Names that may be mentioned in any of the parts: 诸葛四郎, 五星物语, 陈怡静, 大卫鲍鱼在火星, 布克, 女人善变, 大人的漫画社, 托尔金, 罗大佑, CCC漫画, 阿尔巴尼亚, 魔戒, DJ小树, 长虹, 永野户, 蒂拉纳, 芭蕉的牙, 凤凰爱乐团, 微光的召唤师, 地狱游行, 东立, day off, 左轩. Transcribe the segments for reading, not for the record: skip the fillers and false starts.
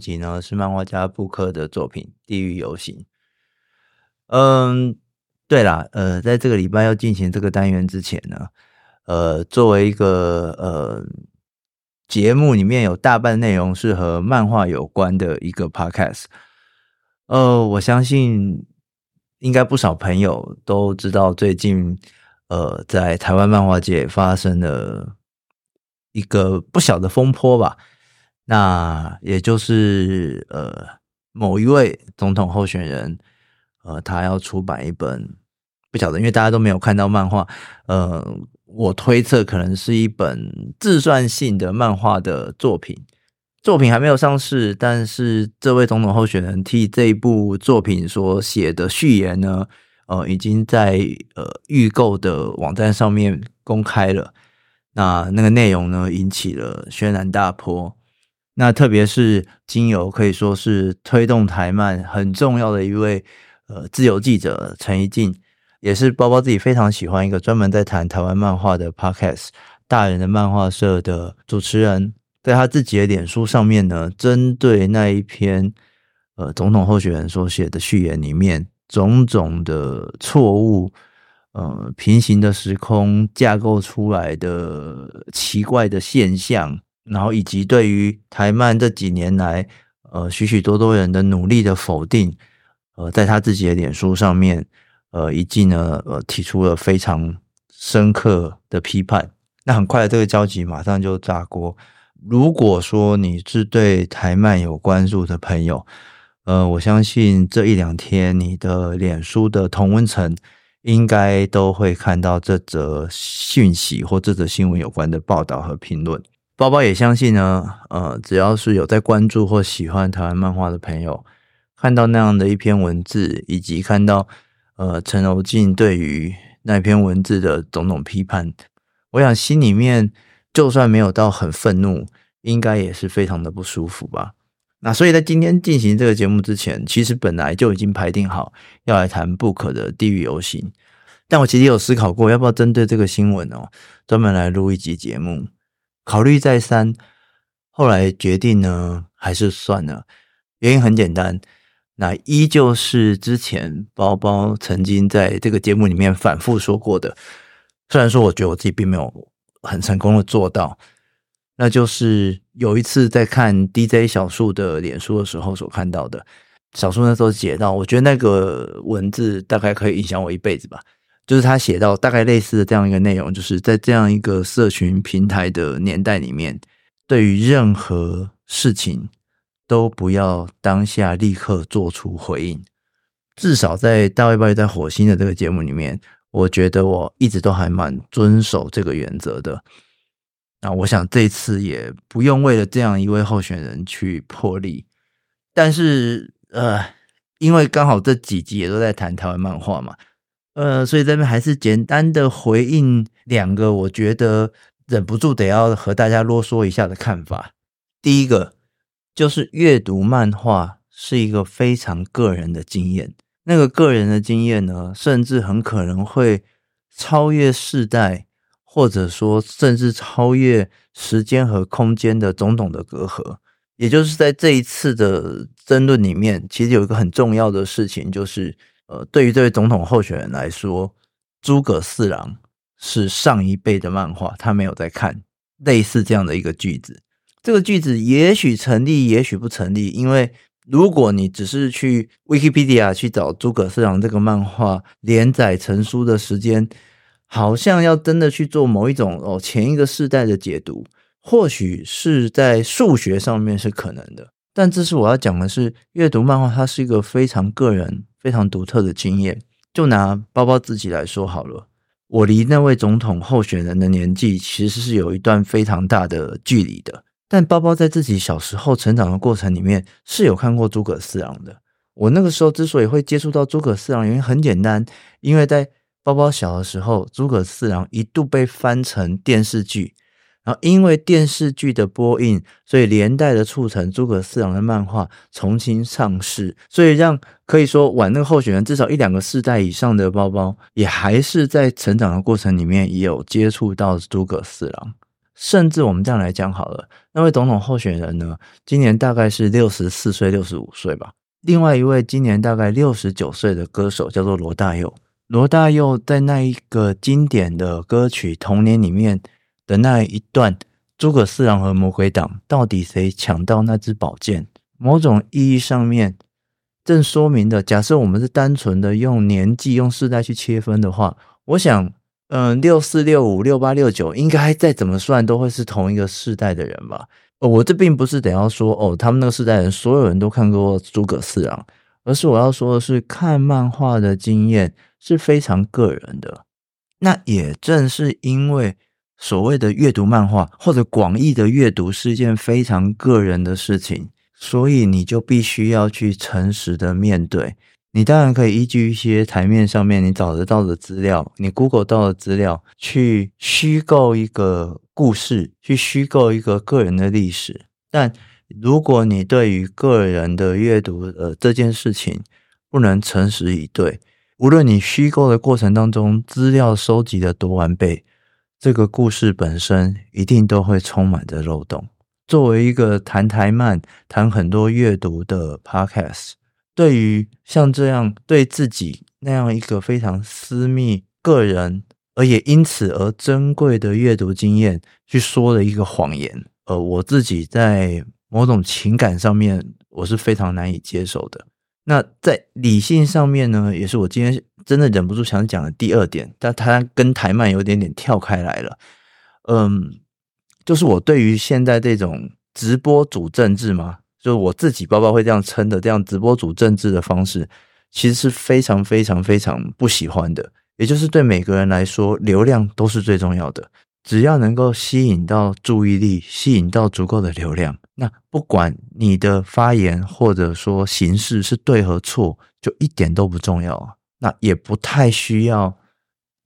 集呢是漫画家布克的作品《地狱游行》。对啦，在这个礼拜要进行这个单元之前呢，作为一个节目里面有大半内容是和漫画有关的一个 podcast， 我相信应该不少朋友都知道最近在台湾漫画界发生了一个不小的风波吧。那也就是某一位总统候选人，他要出版一本，不晓得，因为大家都没有看到漫画，我推测可能是一本自传性的漫画的作品。作品还没有上市，但是这位总统候选人替这一部作品所写的序言呢，已经在预购的网站上面公开了。那个内容呢，引起了轩然大波。那特别是经由可以说是推动台漫很重要的一位自由记者陈怡静，也是包包自己非常喜欢一个专门在谈台湾漫画的 podcast 大人的漫画社的主持人，在他自己的脸书上面呢，针对那一篇总统候选人所写的序言里面种种的错误，平行的时空架构出来的奇怪的现象，然后以及对于台漫这几年来许许多多人的努力的否定，在他自己的脸书上面，一记呢提出了非常深刻的批判。那很快这个交集马上就炸锅。如果说你是对台漫有关注的朋友，我相信这一两天你的脸书的同温层应该都会看到这则讯息或这则新闻有关的报道和评论。包包也相信呢，只要是有在关注或喜欢台湾漫画的朋友，看到那样的一篇文字，以及看到陈柔静对于那篇文字的种种批判，我想心里面就算没有到很愤怒，应该也是非常的不舒服吧。那所以在今天进行这个节目之前，其实本来就已经排定好要来谈布克的《地狱游行》，但我其实有思考过要不要针对这个新闻专门来录一集节目。考虑再三，后来决定呢还是算了。原因很简单，那依旧是之前包包曾经在这个节目里面反复说过的，虽然说我觉得我自己并没有很成功的做到，那就是有一次在看 DJ 小树的脸书的时候所看到的。小树那时候写到，我觉得那个文字大概可以影响我一辈子吧，就是他写到大概类似的这样一个内容，就是在这样一个社群平台的年代里面，对于任何事情都不要当下立刻做出回应。至少在大卫鲍鱼在火星的这个节目里面，我觉得我一直都还蛮遵守这个原则的。那我想这次也不用为了这样一位候选人去破例。但是因为刚好这几集也都在谈台湾漫画嘛，所以这边还是简单的回应两个我觉得忍不住得要和大家啰嗦一下的看法。第一个就是阅读漫画是一个非常个人的经验，那个个人的经验呢，甚至很可能会超越世代，或者说甚至超越时间和空间的种种的隔阂。也就是在这一次的争论里面，其实有一个很重要的事情，就是对于这位总统候选人来说，诸葛四郎是上一辈的漫画，他没有在看，类似这样的一个句子。这个句子也许成立也许不成立，因为如果你只是去 Wikipedia 去找诸葛四郎这个漫画连载成书的时间，好像要真的去做某一种前一个世代的解读，或许是在数学上面是可能的。但这是我要讲的是，阅读漫画它是一个非常个人非常独特的经验。就拿包包自己来说好了，我离那位总统候选人的年纪其实是有一段非常大的距离的，但包包在自己小时候成长的过程里面是有看过诸葛四郎的。我那个时候之所以会接触到诸葛四郎，原因很简单，因为在包包小的时候，诸葛四郎一度被翻成电视剧，然后因为电视剧的播映，所以连带的促成诸葛四郎的漫画重新上市，所以让可以说晚那个候选人至少一两个世代以上的包包，也还是在成长的过程里面也有接触到诸葛四郎。甚至我们这样来讲好了，那位总统候选人呢，今年大概是64岁65岁吧。另外一位今年大概69岁的歌手叫做罗大佑，罗大佑在那一个经典的歌曲《童年》里面的那一段诸葛四郎和魔鬼党到底谁抢到那支宝剑，某种意义上面正说明的，假设我们是单纯的用年纪用世代去切分的话，我想64、65、68、69应该再怎么算都会是同一个世代的人吧。我这并不是得要说他们那个世代人所有人都看过诸葛四郎，而是我要说的是看漫画的经验是非常个人的。那也正是因为所谓的阅读漫画或者广义的阅读是一件非常个人的事情，所以你就必须要去诚实的面对。你当然可以依据一些台面上面你找得到的资料，你 Google 到的资料去虚构一个故事，去虚构一个个人的历史，但如果你对于个人的阅读这件事情不能诚实以对，无论你虚构的过程当中资料收集的多完备，这个故事本身一定都会充满着漏洞。作为一个谈台漫谈很多阅读的 podcast，对于像这样对自己那样一个非常私密个人而也因此而珍贵的阅读经验去说的一个谎言，我自己在某种情感上面我是非常难以接受的。那在理性上面呢，也是我今天真的忍不住想讲的第二点，但它跟台漫有点点跳开来了。就是我对于现在这种直播主政治嘛，就是我自己包包会这样称的这样直播主政治的方式，其实是非常非常非常不喜欢的。也就是对每个人来说，流量都是最重要的，只要能够吸引到注意力，吸引到足够的流量，那不管你的发言或者说形式是对和错就一点都不重要啊。那也不太需要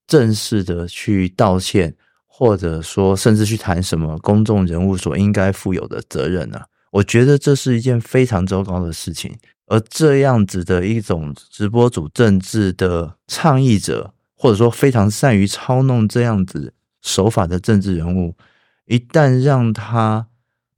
正式的去道歉，或者说甚至去谈什么公众人物所应该负有的责任啊。我觉得这是一件非常糟糕的事情，而这样子的一种直播主政治的倡议者，或者说非常善于操弄这样子手法的政治人物，一旦让他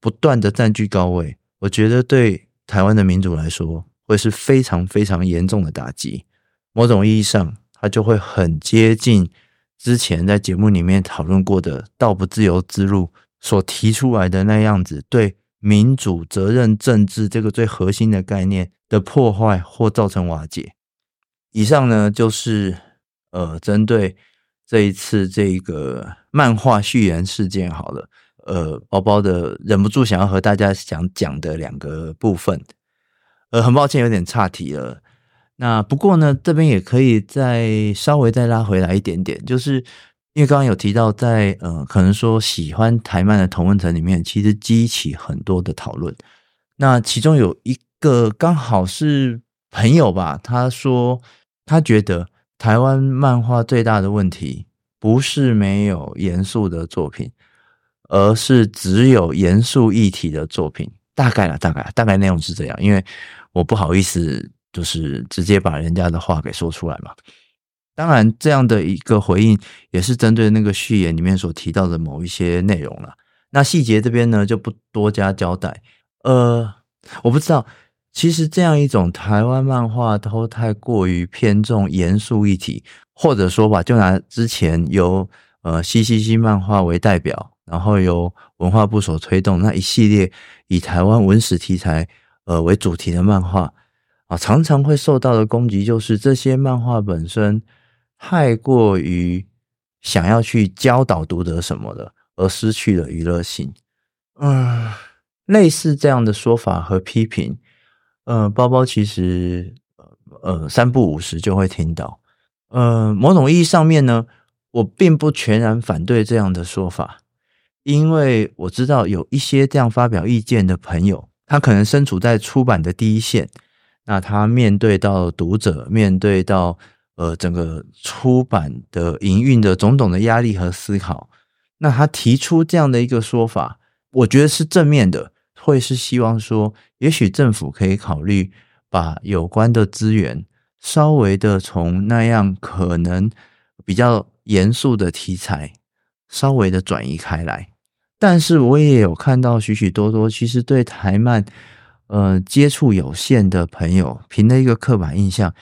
不断的占据高位，我觉得对台湾的民主来说会是非常非常严重的打击。某种意义上他就会很接近之前在节目里面讨论过的道不自由之路所提出来的那样子对民主责任政治这个最核心的概念的破坏或造成瓦解。以上呢就是针对这一次这个漫画序言事件好了，包包的忍不住想要和大家想讲的两个部分。很抱歉有点岔题了。那不过呢这边也可以再稍微再拉回来一点点，就是因为刚刚有提到在可能说喜欢台漫的同温层里面其实激起很多的讨论。那其中有一个刚好是朋友吧，他说他觉得台湾漫画最大的问题不是没有严肃的作品，而是只有严肃议题的作品。大概内容是这样，因为我不好意思就是直接把人家的话给说出来嘛。当然这样的一个回应也是针对那个序言里面所提到的某一些内容啦。那细节这边呢就不多加交代。我不知道，其实这样一种台湾漫画都太过于偏重严肃议题，或者说吧，就拿之前由CCC 漫画为代表，然后由文化部所推动那一系列以台湾文史题材为主题的漫画啊，常常会受到的攻击就是这些漫画本身太过于想要去教导读者什么的，而失去了娱乐性。类似这样的说法和批评，包包其实三不五时就会听到。某种意义上面呢，我并不全然反对这样的说法，因为我知道有一些这样发表意见的朋友，他可能身处在出版的第一线，那他面对到读者，面对到整个出版的营运的种种的压力和思考，那他提出这样的一个说法，我觉得是正面的，会是希望说也许政府可以考虑把有关的资源稍微的从那样可能比较严肃的题材稍微的转移开来，但是我也有看到许许多多其实对台漫接触有限的朋友，凭了一个刻板印象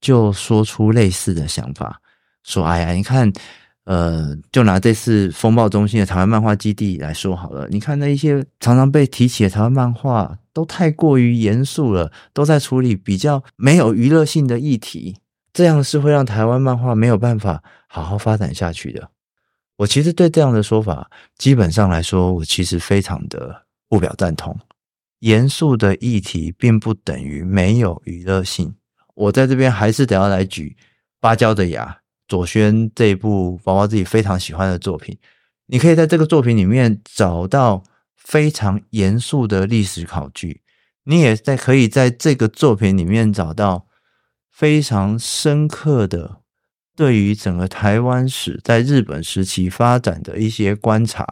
就说出类似的想法，说哎呀你看就拿这次风暴中心的台湾漫画基地来说好了，你看那一些常常被提起的台湾漫画都太过于严肃了，都在处理比较没有娱乐性的议题，这样是会让台湾漫画没有办法好好发展下去的。我其实对这样的说法基本上来说我其实非常的不表赞同，严肃的议题并不等于没有娱乐性。我在这边还是得要来举芭蕉的牙，左轩这一部包括自己非常喜欢的作品，你可以在这个作品里面找到非常严肃的历史考据，你也可以在这个作品里面找到非常深刻的对于整个台湾史在日本时期发展的一些观察，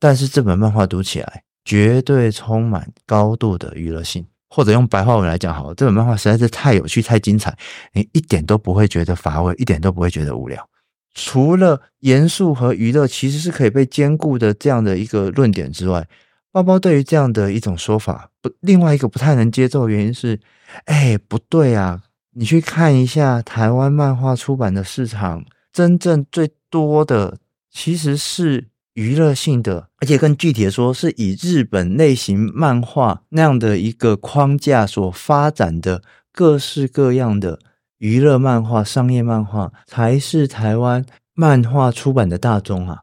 但是这本漫画读起来绝对充满高度的娱乐性，或者用白话文来讲好了，这本漫画实在是太有趣太精彩，你一点都不会觉得乏味，一点都不会觉得无聊。除了严肃和娱乐其实是可以被兼顾的这样的一个论点之外，包包对于这样的一种说法另外一个不太能接受的原因是，不对啊，你去看一下台湾漫画出版的市场，真正最多的其实是娱乐性的，而且更具体的说是以日本类型漫画那样的一个框架所发展的各式各样的娱乐漫画、商业漫画才是台湾漫画出版的大宗啊。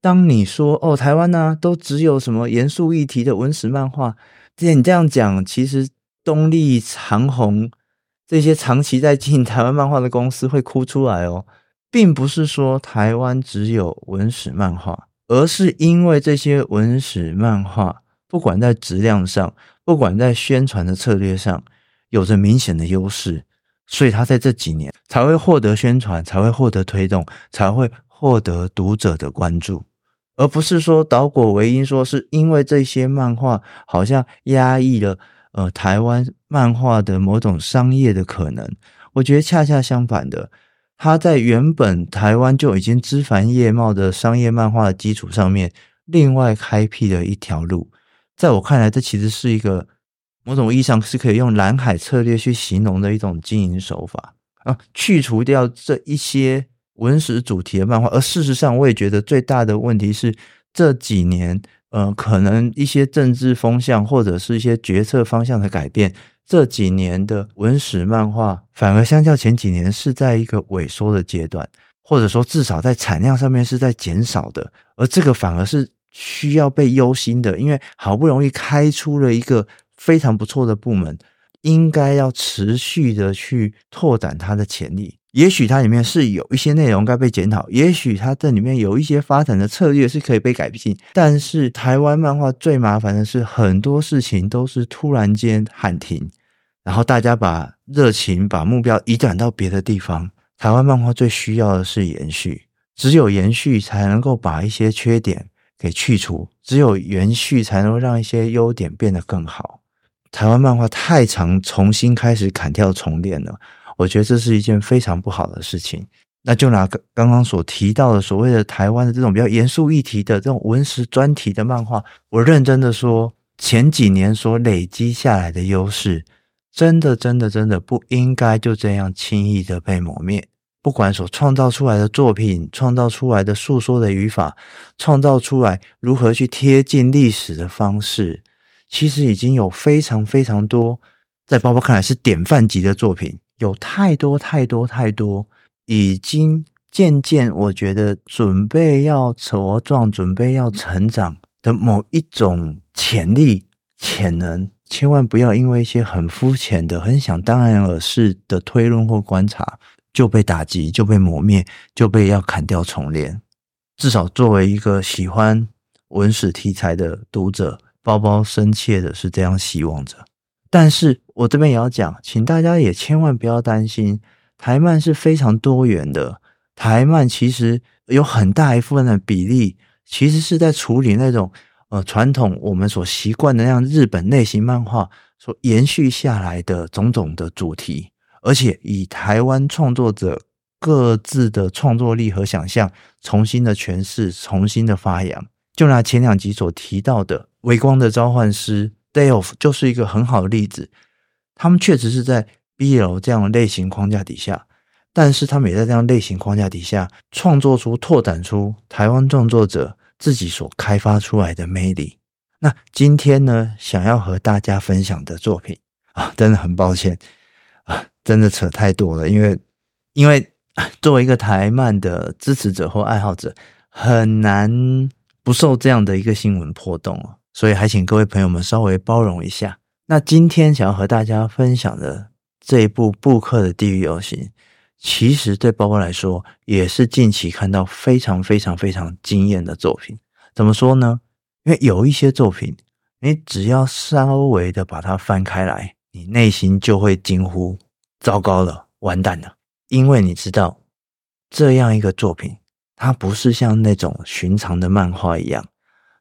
当你说台湾啊都只有什么严肃议题的文史漫画，你这样讲其实东立、长虹这些长期在经营台湾漫画的公司会哭出来哦。并不是说台湾只有文史漫画，而是因为这些文史漫画不管在质量上不管在宣传的策略上有着明显的优势，所以他在这几年才会获得宣传，才会获得推动，才会获得读者的关注，而不是说倒果为因说是因为这些漫画好像压抑了台湾漫画的某种商业的可能。我觉得恰恰相反的，它在原本台湾就已经枝繁叶茂的商业漫画的基础上面另外开辟了一条路，在我看来这其实是一个某种意义上是可以用蓝海策略去形容的一种经营手法去除掉这一些文史主题的漫画。而事实上我也觉得最大的问题是这几年可能一些政治风向或者是一些决策方向的改变，这几年的文史漫画反而相较前几年是在一个萎缩的阶段，或者说至少在产量上面是在减少的，而这个反而是需要被忧心的，因为好不容易开出了一个非常不错的部门，应该要持续的去拓展它的潜力。也许它里面是有一些内容该被检讨，也许它这里面有一些发展的策略是可以被改进，但是台湾漫画最麻烦的是很多事情都是突然间喊停，然后大家把热情把目标移转到别的地方。台湾漫画最需要的是延续，只有延续才能够把一些缺点给去除，只有延续才能够让一些优点变得更好。台湾漫画太常重新开始砍掉重练了，我觉得这是一件非常不好的事情。那就拿刚刚所提到的所谓的台湾的这种比较严肃议题的这种文史专题的漫画，我认真的说，前几年所累积下来的优势真的不应该就这样轻易的被磨灭。不管所创造出来的作品，创造出来的诉说的语法，创造出来如何去贴近历史的方式，其实已经有非常非常多在包包看来是典范级的作品，有太多已经渐渐我觉得准备要茁壮，准备要成长的某一种潜力潜能。千万不要因为一些很肤浅的很想当然而是的推论或观察就被打击，就被磨灭，就被要砍掉重练。至少作为一个喜欢文史题材的读者，包包深切的是这样希望着。但是我这边也要讲，请大家也千万不要担心，台漫是非常多元的，台漫其实有很大一部分的比例其实是在处理那种传统我们所习惯的那样日本类型漫画所延续下来的种种的主题，而且以台湾创作者各自的创作力和想象重新的诠释，重新的发扬。就拿前两集所提到的《微光的召唤师》Day Off 就是一个很好的例子，他们确实是在 BL 这样的类型框架底下，但是他们也在这样类型框架底下创作出拓展出台湾创作者自己所开发出来的魅力。那今天呢，想要和大家分享的作品啊，真的很抱歉啊，真的扯太多了，因为作为一个台漫的支持者或爱好者，很难不受这样的一个新闻波动哦，所以还请各位朋友们稍微包容一下。那今天想要和大家分享的这一部布克的《地狱游行》，其实对包包来说也是近期看到非常非常非常惊艳的作品。怎么说呢？因为有一些作品你只要稍微的把它翻开来，你内心就会惊呼糟糕了，完蛋了，因为你知道这样一个作品它不是像那种寻常的漫画一样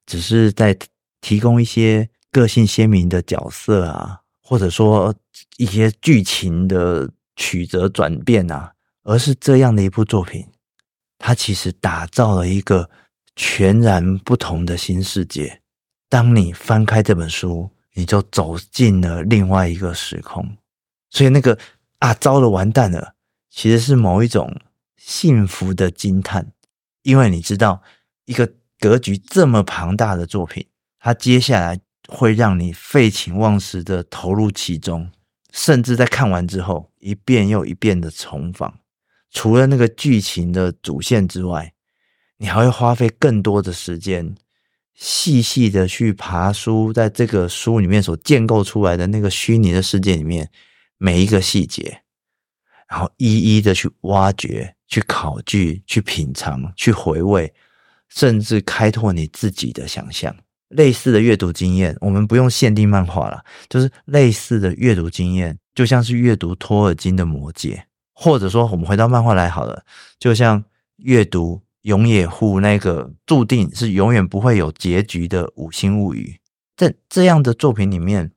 只是在提供一些个性鲜明的角色啊，或者说一些剧情的曲折转变啊，而是这样的一部作品它其实打造了一个全然不同的新世界。当你翻开这本书，你就走进了另外一个时空。所以那个啊糟了完蛋了，其实是某一种幸福的惊叹，因为你知道一个格局这么庞大的作品，它接下来会让你废寝忘食的投入其中，甚至在看完之后一遍又一遍的重访。除了那个剧情的主线之外，你还会花费更多的时间细细的去爬书，在这个书里面所建构出来的那个虚拟的世界里面每一个细节，然后一一的去挖掘，去考据，去品尝，去回味，甚至开拓你自己的想象。类似的阅读经验，我们不用限定漫画啦，就是类似的阅读经验就像是阅读托尔金的魔戒，或者说我们回到漫画来好了，就像阅读永野户那个注定是永远不会有结局的五星物语。在这样的作品里面，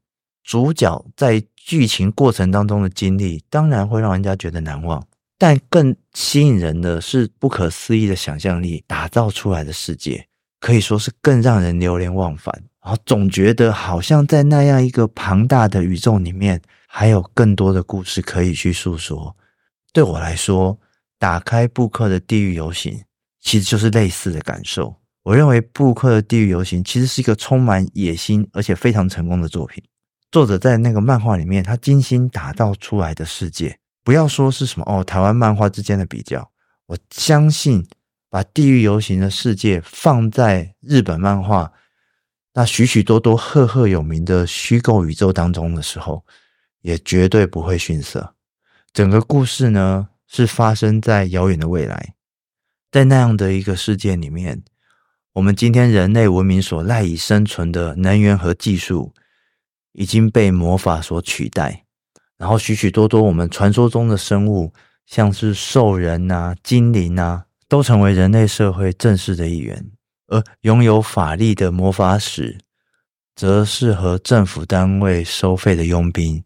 主角在剧情过程当中的经历当然会让人家觉得难忘，但更吸引人的是不可思议的想象力打造出来的世界，可以说是更让人流连忘返，然后总觉得好像在那样一个庞大的宇宙里面还有更多的故事可以去诉说。对我来说，打开布克的《地狱游行》其实就是类似的感受。我认为布克的《地狱游行》其实是一个充满野心而且非常成功的作品。作者在那个漫画里面他精心打造出来的世界，不要说是什么台湾漫画之间的比较，我相信把《地狱游行》的世界放在日本漫画那许许多多赫赫有名的虚构宇宙当中的时候，也绝对不会逊色。整个故事呢是发生在遥远的未来，在那样的一个世界里面，我们今天人类文明所赖以生存的能源和技术已经被魔法所取代，然后许许多多我们传说中的生物，像是兽人啊、精灵啊，都成为人类社会正式的一员，而拥有法力的魔法使则是和政府单位收费的佣兵，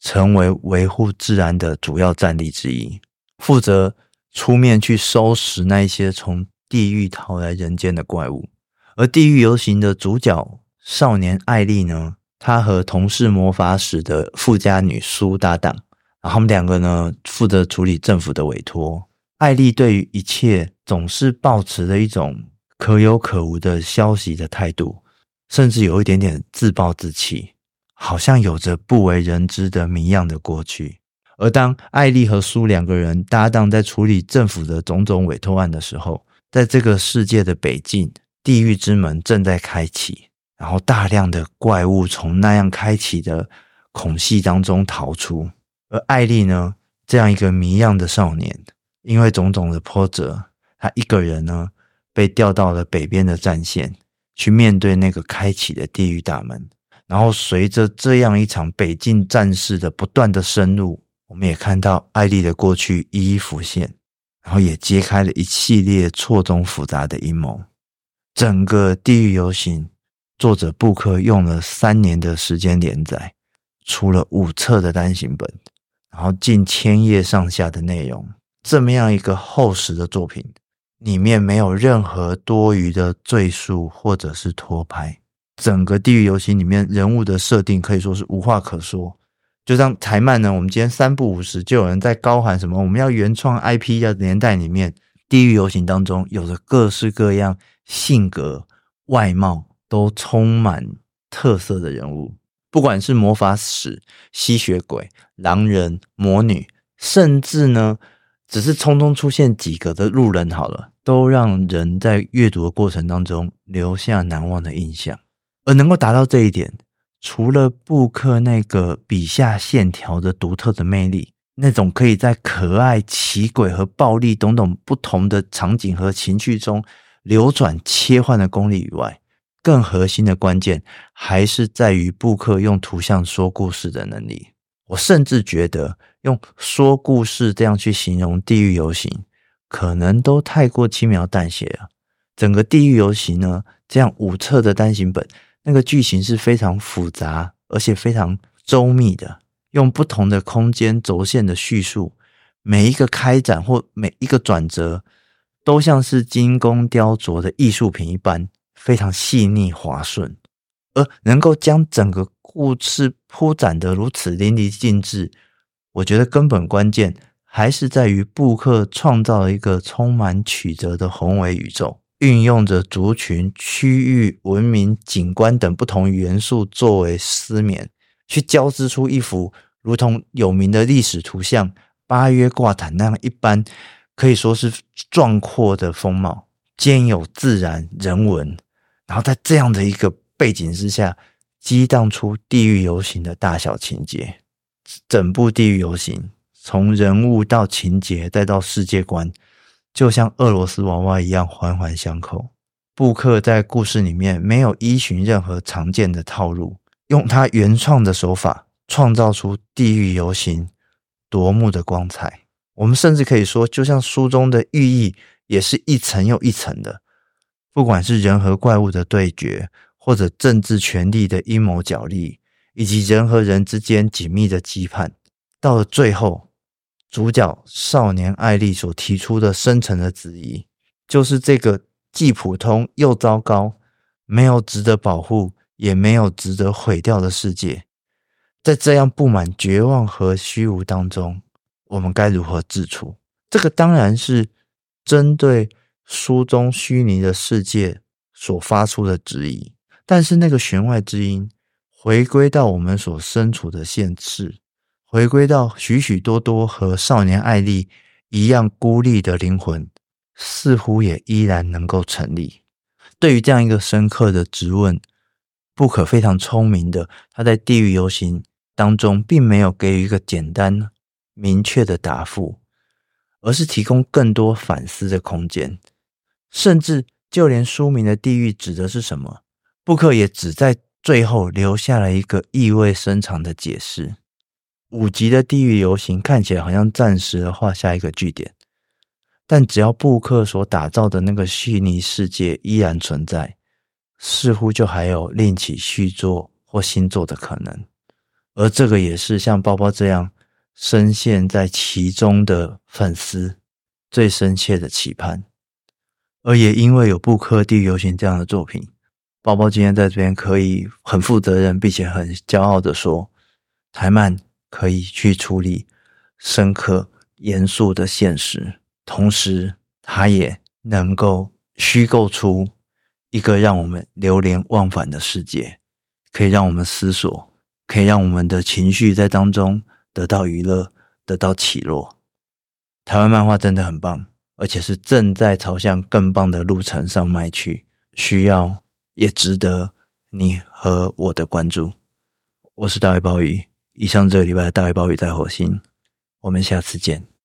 成为维护治安的主要战力之一，负责出面去收拾那一些从地狱逃来人间的怪物。而地狱游行的主角少年艾莉呢，她和同是魔法使的富家女苏搭档，然后他们两个呢负责处理政府的委托。艾莉对于一切总是抱持着一种可有可无的消极的态度，甚至有一点点自暴自弃，好像有着不为人知的谜样的过去。而当艾莉和苏两个人搭档在处理政府的种种委托案的时候，在这个世界的北境，地狱之门正在开启，然后大量的怪物从那样开启的孔隙当中逃出。而艾莉呢，这样一个谜样的少年，因为种种的波折，他一个人呢被调到了北边的战线，去面对那个开启的地狱大门。然后随着这样一场北境战事的不断的深入，我们也看到艾莉的过去一一浮现，然后也揭开了一系列错综复杂的阴谋。整个地狱游行，作者布克用了3年的时间连载，出了5册的单行本，然后近1000页上下的内容。这么样一个厚实的作品，里面没有任何多余的赘述或者是拖拍。整个地狱游戏里面人物的设定可以说是无话可说，就像台漫呢，我们今天三不五时就有人在高喊什么我们要原创 IP 的年代里面，地狱游行当中有着各式各样性格外貌都充满特色的人物，不管是魔法使、吸血鬼、狼人、魔女，甚至呢只是匆匆出现几个的路人好了，都让人在阅读的过程当中留下难忘的印象。而能够达到这一点，除了布克那个笔下线条的独特的魅力，那种可以在可爱、奇诡和暴力等等不同的场景和情绪中流转切换的功力以外，更核心的关键还是在于布克用图像说故事的能力。我甚至觉得用说故事这样去形容地狱游行可能都太过轻描淡写了。整个地狱游行呢，这样五册的单行本，那个剧情是非常复杂而且非常周密的，用不同的空间轴线的叙述，每一个开展或每一个转折都像是精工雕琢的艺术品一般，非常细腻滑顺，而能够将整个故事铺展得如此淋漓尽致，我觉得根本关键还是在于布克创造了一个充满曲折的宏伟宇宙，运用着族群、区域、文明、景观等不同元素作为丝绵，去交织出一幅如同有名的历史图像八约挂毯那样一般，可以说是壮阔的风貌，兼有自然人文，然后在这样的一个背景之下激荡出地狱游行的大小情节。整部地狱游行从人物到情节再到世界观，就像俄罗斯娃娃一样环环相扣。布克在故事里面没有依循任何常见的套路，用他原创的手法创造出地狱游行夺目的光彩。我们甚至可以说，就像书中的寓意也是一层又一层的，不管是人和怪物的对决，或者政治权力的阴谋角力，以及人和人之间紧密的羁绊，到了最后，主角少年艾莉所提出的深层的质疑，就是这个既普通又糟糕，没有值得保护也没有值得毁掉的世界，在这样布满绝望和虚无当中，我们该如何自处？这个当然是针对书中虚拟的世界所发出的质疑，但是那个弦外之音回归到我们所身处的现实，回归到许许多多和少年艾莉一样孤立的灵魂，似乎也依然能够成立。对于这样一个深刻的质问，布克非常聪明的，他在地狱游行当中并没有给予一个简单明确的答复，而是提供更多反思的空间。甚至就连书名的地狱指的是什么，布克也只在最后留下了一个意味深长的解释。5集的地狱游行看起来好像暂时的画下一个句点，但只要布克所打造的那个虚拟世界依然存在，似乎就还有另起续作或新作的可能。而这个也是像包包这样深陷在其中的粉丝最深切的期盼。而也因为有布克地狱游行这样的作品，包包今天在这边可以很负责任并且很骄傲的说，台漫可以去处理深刻严肃的现实，同时它也能够虚构出一个让我们流连忘返的世界，可以让我们思索，可以让我们的情绪在当中得到娱乐，得到起落。台湾漫画真的很棒，而且是正在朝向更棒的路程上迈去，需要也值得你和我的关注。我是大卫鲍鱼，以上这个礼拜的大卫鲍鱼在火星，我们下次见。